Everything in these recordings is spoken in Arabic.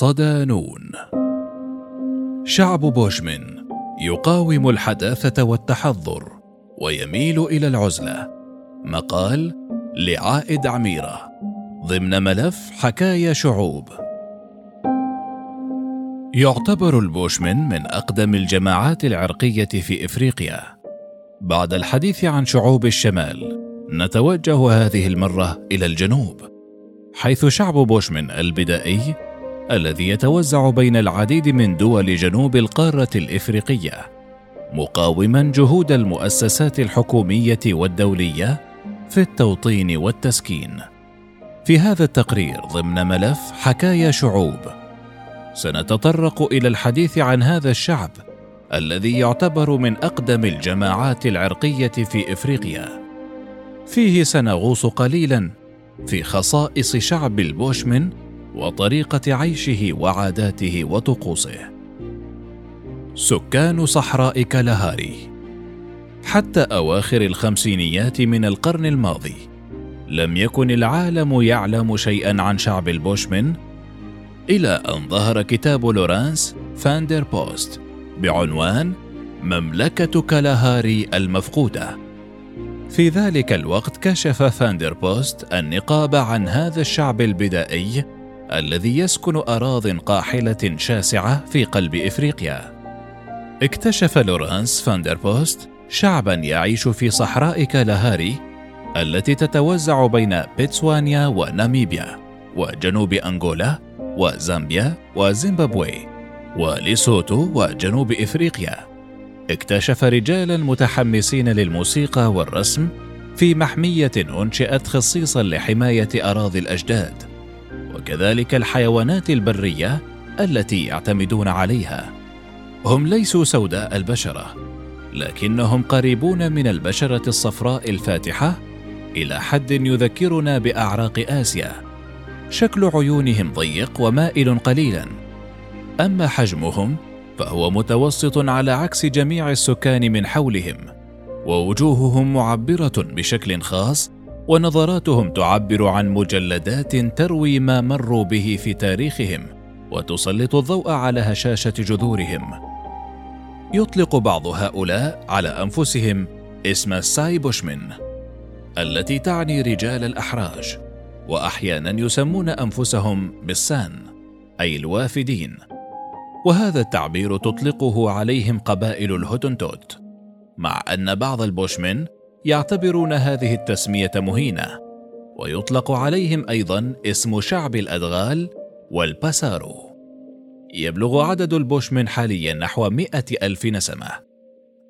صدى نون. شعب بوشمن يقاوم الحداثة والتحضر ويميل إلى العزلة. مقال لعائد عميرة ضمن ملف حكاية شعوب. يعتبر البوشمن من أقدم الجماعات العرقية في إفريقيا. بعد الحديث عن شعوب الشمال نتوجه هذه المرة إلى الجنوب، حيث شعب بوشمن البدائي الذي يتوزع بين العديد من دول جنوب القارة الإفريقية، مقاوما جهود المؤسسات الحكومية والدولية في التوطين والتسكين. في هذا التقرير ضمن ملف حكاية شعوب سنتطرق إلى الحديث عن هذا الشعب الذي يعتبر من أقدم الجماعات العرقية في إفريقيا. فيه سنغوص قليلا في خصائص شعب البوشمن وطريقة عيشه وعاداته وطقوسه. سكان صحراء كالاهاري. حتى أواخر الخمسينيات من القرن الماضي لم يكن العالم يعلم شيئا عن شعب البوشمن، إلى أن ظهر كتاب لورانس فان در بوست بعنوان مملكة كالاهاري المفقودة. في ذلك الوقت كشف فان در بوست النقاب عن هذا الشعب البدائي الذي يسكن أراضٍ قاحلة شاسعة في قلب إفريقيا. اكتشف لورانس فان در بوست شعباً يعيش في صحراء كالاهاري التي تتوزع بين بتسوانا وناميبيا وجنوب أنغولا وزامبيا وزيمبابوي وليسوتو وجنوب إفريقيا. اكتشف رجالاً متحمسين للموسيقى والرسم في محمية أنشئت خصيصاً لحماية أراضي الأجداد، وكذلك الحيوانات البرية التي يعتمدون عليها. هم ليسوا سوداء البشرة، لكنهم قريبون من البشرة الصفراء الفاتحة إلى حد يذكرنا بأعراق آسيا. شكل عيونهم ضيق ومائل قليلا، أما حجمهم فهو متوسط على عكس جميع السكان من حولهم، ووجوههم معبرة بشكل خاص، ونظراتهم تعبر عن مجلدات تروي ما مروا به في تاريخهم وتسلط الضوء على هشاشة جذورهم. يطلق بعض هؤلاء على أنفسهم اسم الساي بوشمن، التي تعني رجال الأحراج، وأحيانا يسمون أنفسهم بالسان أي الوافدين، وهذا التعبير تطلقه عليهم قبائل الهوتنتوت، مع أن بعض البوشمن يعتبرون هذه التسمية مهينة. ويطلق عليهم أيضا اسم شعب الأدغال والباسارو. يبلغ عدد البوشمن حاليا نحو 100,000 نسمة،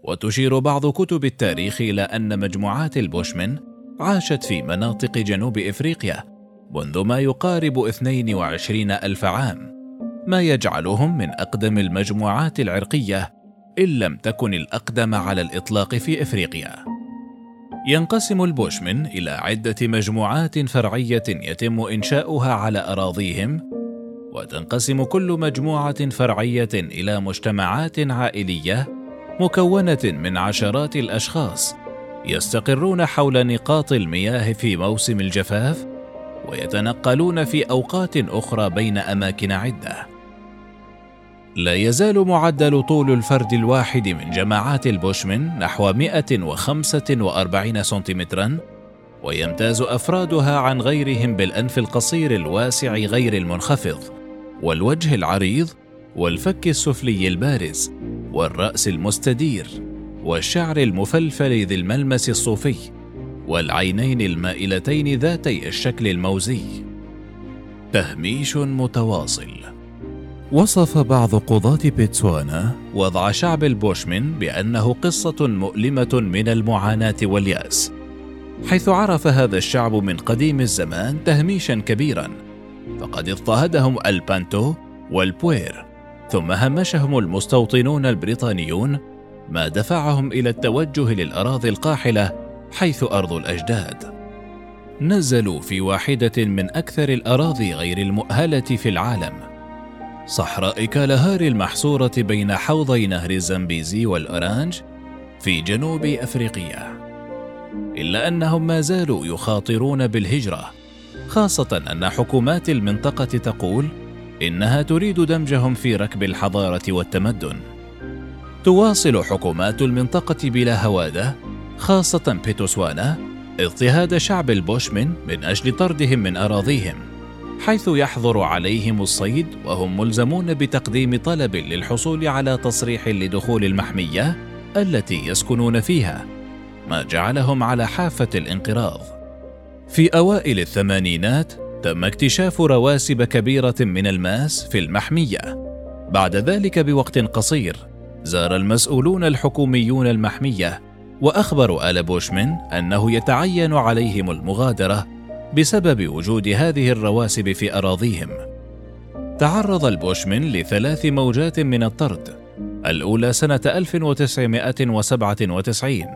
وتشير بعض كتب التاريخ إلى أن مجموعات البوشمن عاشت في مناطق جنوب إفريقيا منذ ما يقارب 22,000 عام، ما يجعلهم من أقدم المجموعات العرقية إن لم تكن الأقدم على الإطلاق في إفريقيا. ينقسم البوشمن إلى عدة مجموعات فرعية يتم إنشاؤها على أراضيهم، وتنقسم كل مجموعة فرعية إلى مجتمعات عائلية مكونة من عشرات الأشخاص يستقرون حول نقاط المياه في موسم الجفاف، ويتنقلون في أوقات أخرى بين أماكن عدة. لا يزال معدل طول الفرد الواحد من جماعات البوشمن نحو 145 سنتيمتراً، ويمتاز أفرادها عن غيرهم بالأنف القصير الواسع غير المنخفض، والوجه العريض، والفك السفلي البارز، والرأس المستدير، والشعر المفلفل ذي الملمس الصوفي، والعينين المائلتين ذاتي الشكل الموزي. تهميش متواصل. وصف بعض قضاة بتسوانا وضع شعب البوشمن بأنه قصة مؤلمة من المعاناة واليأس، حيث عرف هذا الشعب من قديم الزمان تهميشا كبيرا، فقد اضطهدهم البانتو والبوير، ثم همشهم المستوطنون البريطانيون، ما دفعهم إلى التوجه للأراضي القاحلة حيث أرض الأجداد. نزلوا في واحدة من أكثر الأراضي غير المؤهلة في العالم، صحراء كالاهاري المحصورة بين حوضي نهر الزمبيزي والأورانج في جنوب أفريقيا. إلا أنهم ما زالوا يخاطرون بالهجرة، خاصة أن حكومات المنطقة تقول إنها تريد دمجهم في ركب الحضارة والتمدن. تواصل حكومات المنطقة بلا هوادة، خاصة بتسوانا، اضطهاد شعب البوشمن من أجل طردهم من أراضيهم، حيث يحظر عليهم الصيد وهم ملزمون بتقديم طلب للحصول على تصريح لدخول المحمية التي يسكنون فيها، ما جعلهم على حافة الانقراض. في أوائل الثمانينات تم اكتشاف رواسب كبيرة من الماس في المحمية. بعد ذلك بوقت قصير زار المسؤولون الحكوميون المحمية وأخبروا آل بوشمن أنه يتعين عليهم المغادرة بسبب وجود هذه الرواسب في أراضيهم. تعرض البوشمن لثلاث موجات من الطرد، الأولى سنة 1997،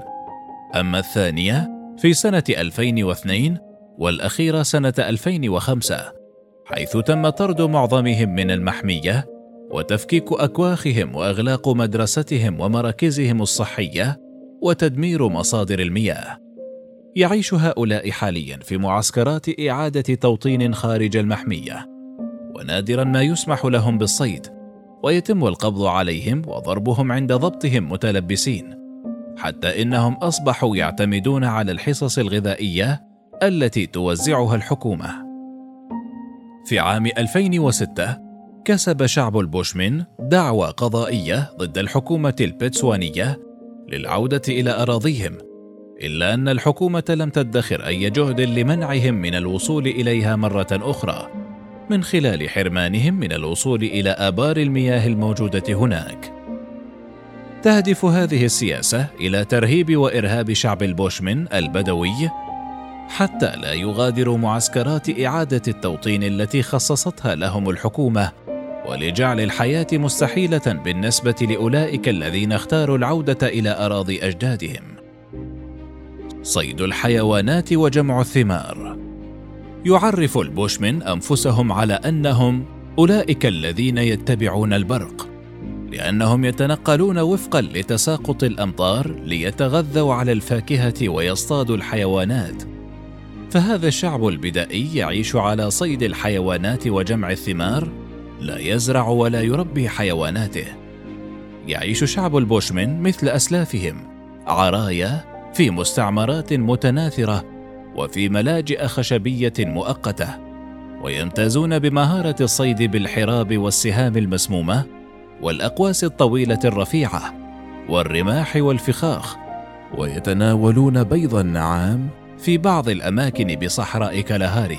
أما الثانية في سنة 2002، والأخيرة سنة 2005، حيث تم طرد معظمهم من المحمية وتفكيك أكواخهم وإغلاق مدرستهم ومراكزهم الصحية وتدمير مصادر المياه. يعيش هؤلاء حاليا في معسكرات إعادة توطين خارج المحمية، ونادرا ما يسمح لهم بالصيد، ويتم القبض عليهم وضربهم عند ضبطهم متلبسين، حتى إنهم أصبحوا يعتمدون على الحصص الغذائية التي توزعها الحكومة. في عام 2006 كسب شعب البوشمن دعوى قضائية ضد الحكومة البتسوانية للعودة إلى أراضيهم، إلا أن الحكومة لم تدخر أي جهد لمنعهم من الوصول إليها مرة أخرى، من خلال حرمانهم من الوصول إلى آبار المياه الموجودة هناك. تهدف هذه السياسة إلى ترهيب وإرهاب شعب البوشمن البدوي حتى لا يغادروا معسكرات إعادة التوطين التي خصصتها لهم الحكومة، ولجعل الحياة مستحيلة بالنسبة لأولئك الذين اختاروا العودة إلى أراضي أجدادهم. صيد الحيوانات وجمع الثمار. يعرف البوشمن أنفسهم على أنهم أولئك الذين يتبعون البرق، لأنهم يتنقلون وفقا لتساقط الأمطار ليتغذوا على الفاكهة ويصطادوا الحيوانات. فهذا الشعب البدائي يعيش على صيد الحيوانات وجمع الثمار، لا يزرع ولا يربي حيواناته. يعيش شعب البوشمن مثل أسلافهم عرايا في مستعمرات متناثرة وفي ملاجئ خشبية مؤقتة، ويمتازون بمهارة الصيد بالحراب والسهام المسمومة والأقواس الطويلة الرفيعة والرماح والفخاخ، ويتناولون بيض النعام في بعض الأماكن بصحراء كالاهاري.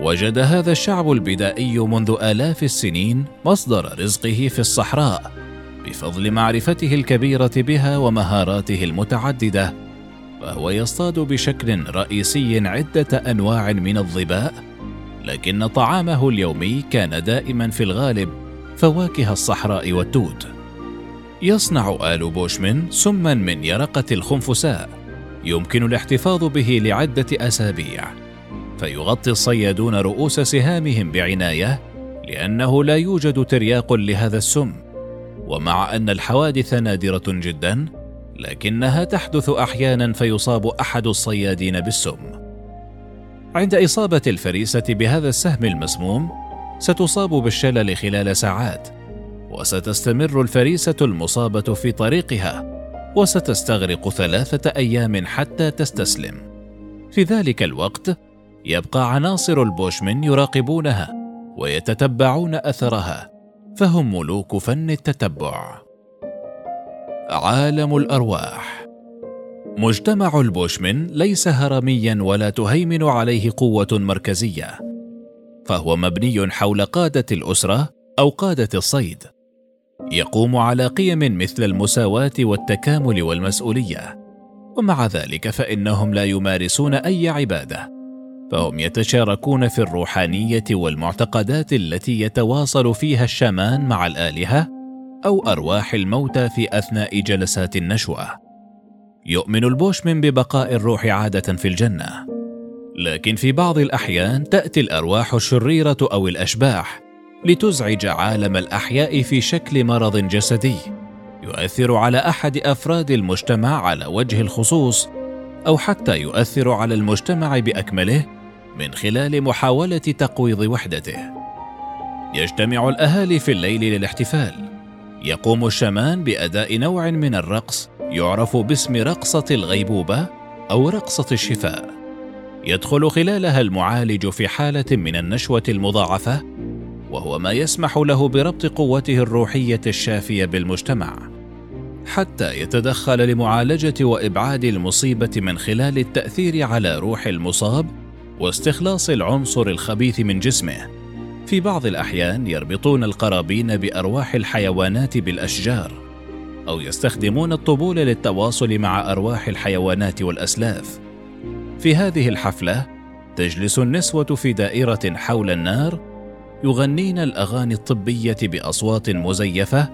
وجد هذا الشعب البدائي منذ آلاف السنين مصدر رزقه في الصحراء بفضل معرفته الكبيرة بها ومهاراته المتعددة، فهو يصطاد بشكل رئيسي عدة أنواع من الظباء، لكن طعامه اليومي كان دائما في الغالب فواكه الصحراء والتوت. يصنع آل بوشمن سما من يرقة الخنفساء يمكن الاحتفاظ به لعدة أسابيع، فيغطي الصيادون رؤوس سهامهم بعناية لأنه لا يوجد ترياق لهذا السم. ومع أن الحوادث نادرة جدا، لكنها تحدث أحيانا فيصاب أحد الصيادين بالسم. عند إصابة الفريسة بهذا السهم المسموم ستصاب بالشلل خلال ساعات، وستستمر الفريسة المصابة في طريقها، وستستغرق 3 أيام حتى تستسلم. في ذلك الوقت يبقى عناصر البوشمن يراقبونها ويتتبعون أثرها، فهم ملوك فن التتبع. عالم الأرواح. مجتمع البوشمن ليس هرميا ولا تهيمن عليه قوة مركزية، فهو مبني حول قادة الأسرة أو قادة الصيد. يقوم على قيم مثل المساواة والتكامل والمسؤولية، ومع ذلك فإنهم لا يمارسون أي عبادة، فهم يتشاركون في الروحانية والمعتقدات التي يتواصل فيها الشامان مع الآلهة أو أرواح الموتى في أثناء جلسات النشوة. يؤمن البوشمن ببقاء الروح عادة في الجنة، لكن في بعض الأحيان تأتي الأرواح الشريرة أو الأشباح لتزعج عالم الأحياء في شكل مرض جسدي يؤثر على أحد أفراد المجتمع على وجه الخصوص، أو حتى يؤثر على المجتمع بأكمله من خلال محاولة تقويض وحدته. يجتمع الأهالي في الليل للاحتفال. يقوم الشمان بأداء نوع من الرقص يعرف باسم رقصة الغيبوبة أو رقصة الشفاء، يدخل خلالها المعالج في حالة من النشوة المضاعفة، وهو ما يسمح له بربط قوته الروحية الشافية بالمجتمع حتى يتدخل لمعالجة وإبعاد المصيبة من خلال التأثير على روح المصاب واستخلاص العنصر الخبيث من جسمه. في بعض الأحيان يربطون القرابين بأرواح الحيوانات بالأشجار، أو يستخدمون الطبول للتواصل مع أرواح الحيوانات والأسلاف. في هذه الحفلة تجلس النسوة في دائرة حول النار، يغنين الأغاني الطبية بأصوات مزيفة،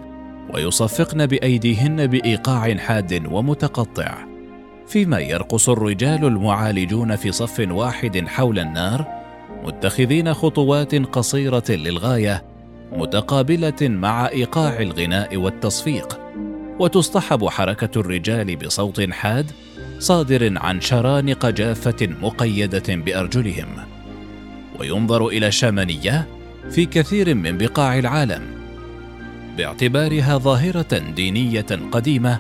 ويصفقن بأيديهن بإيقاع حاد ومتقطع، فيما يرقص الرجال المعالجون في صف واحد حول النار، متخذين خطوات قصيرة للغاية متقابلة مع إيقاع الغناء والتصفيق. وتصطحب حركة الرجال بصوت حاد صادر عن شرانق جافة مقيدة بأرجلهم. وينظر إلى الشامانية في كثير من بقاع العالم باعتبارها ظاهرة دينية قديمة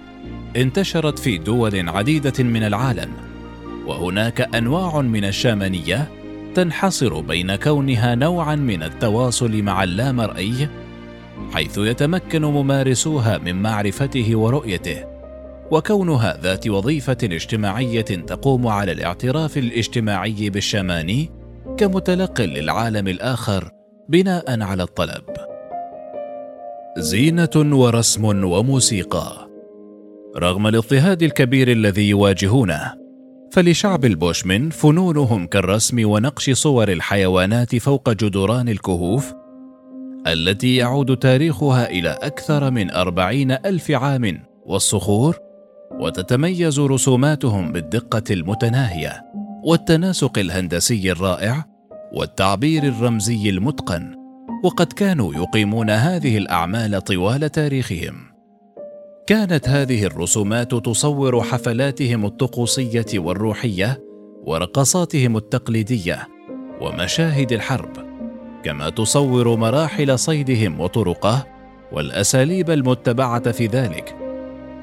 انتشرت في دول عديدة من العالم، وهناك أنواع من الشامانية تنحصر بين كونها نوعا من التواصل مع اللامرئي، حيث يتمكن ممارسوها من معرفته ورؤيته، وكونها ذات وظيفة اجتماعية تقوم على الاعتراف الاجتماعي بالشماني كمتلق للعالم الآخر بناء على الطلب. زينة ورسم وموسيقى. رغم الاضطهاد الكبير الذي يواجهونه، فلشعب البوشمن فنونهم كالرسم ونقش صور الحيوانات فوق جدران الكهوف، التي يعود تاريخها إلى أكثر من 40,000 عام والصخور، وتتميز رسوماتهم بالدقة المتناهية والتناسق الهندسي الرائع والتعبير الرمزي المتقن، وقد كانوا يقيمون هذه الأعمال طوال تاريخهم. كانت هذه الرسومات تصور حفلاتهم الطقوسية والروحية ورقصاتهم التقليدية ومشاهد الحرب، كما تصور مراحل صيدهم وطرقه والأساليب المتبعة في ذلك.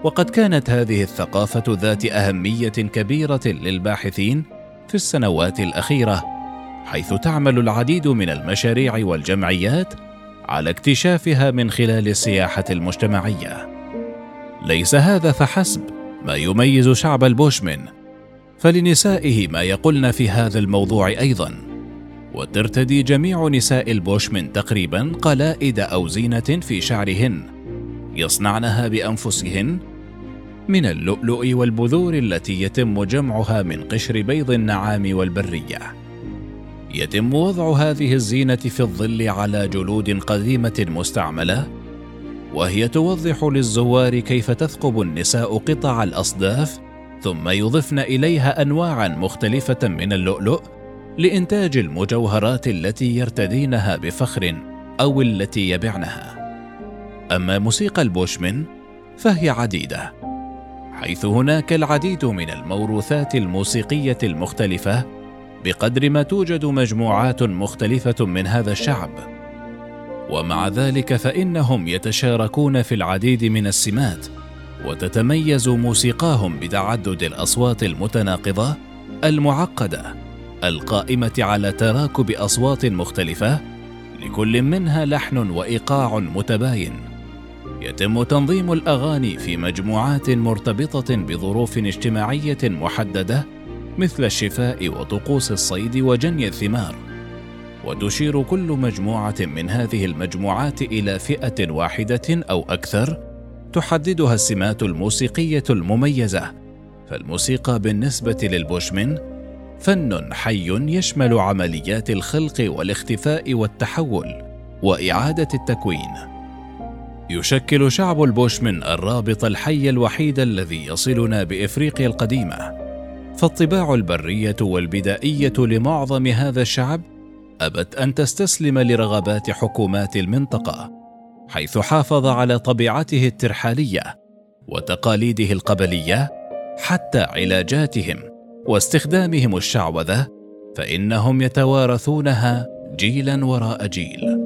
وقد كانت هذه الثقافة ذات أهمية كبيرة للباحثين في السنوات الأخيرة، حيث تعمل العديد من المشاريع والجمعيات على اكتشافها من خلال السياحة المجتمعية. ليس هذا فحسب ما يميز شعب البوشمن، فلنسائه ما يقولن في هذا الموضوع أيضا. وترتدي جميع نساء البوشمن تقريبا قلائد أو زينة في شعرهن يصنعنها بأنفسهن من اللؤلؤ والبذور التي يتم جمعها من قشر بيض النعام والبرية. يتم وضع هذه الزينة في الظل على جلود قديمة مستعملة، وهي توضح للزوار كيف تثقب النساء قطع الأصداف، ثم يضفن إليها أنواعا مختلفة من اللؤلؤ لإنتاج المجوهرات التي يرتدينها بفخر أو التي يبعنها. أما موسيقى البوشمن فهي عديدة، حيث هناك العديد من الموروثات الموسيقية المختلفة بقدر ما توجد مجموعات مختلفة من هذا الشعب، ومع ذلك فإنهم يتشاركون في العديد من السمات، وتتميز موسيقاهم بتعدد الأصوات المتناقضة المعقدة القائمة على تراكب أصوات مختلفة، لكل منها لحن وإيقاع متباين. يتم تنظيم الأغاني في مجموعات مرتبطة بظروف اجتماعية محددة مثل الشفاء وطقوس الصيد وجني الثمار، وتشير كل مجموعة من هذه المجموعات إلى فئة واحدة أو أكثر تحددها السمات الموسيقية المميزة. فالموسيقى بالنسبة للبوشمن فن حي يشمل عمليات الخلق والاختفاء والتحول وإعادة التكوين. يشكل شعب البوشمن الرابط الحي الوحيد الذي يصلنا بإفريقيا القديمة، فالطباع البرية والبدائية لمعظم هذا الشعب أبت أن تستسلم لرغبات حكومات المنطقة، حيث حافظ على طبيعته الترحالية وتقاليده القبلية، حتى علاجاتهم واستخدامهم الشعوذة، فإنهم يتوارثونها جيلا وراء جيل.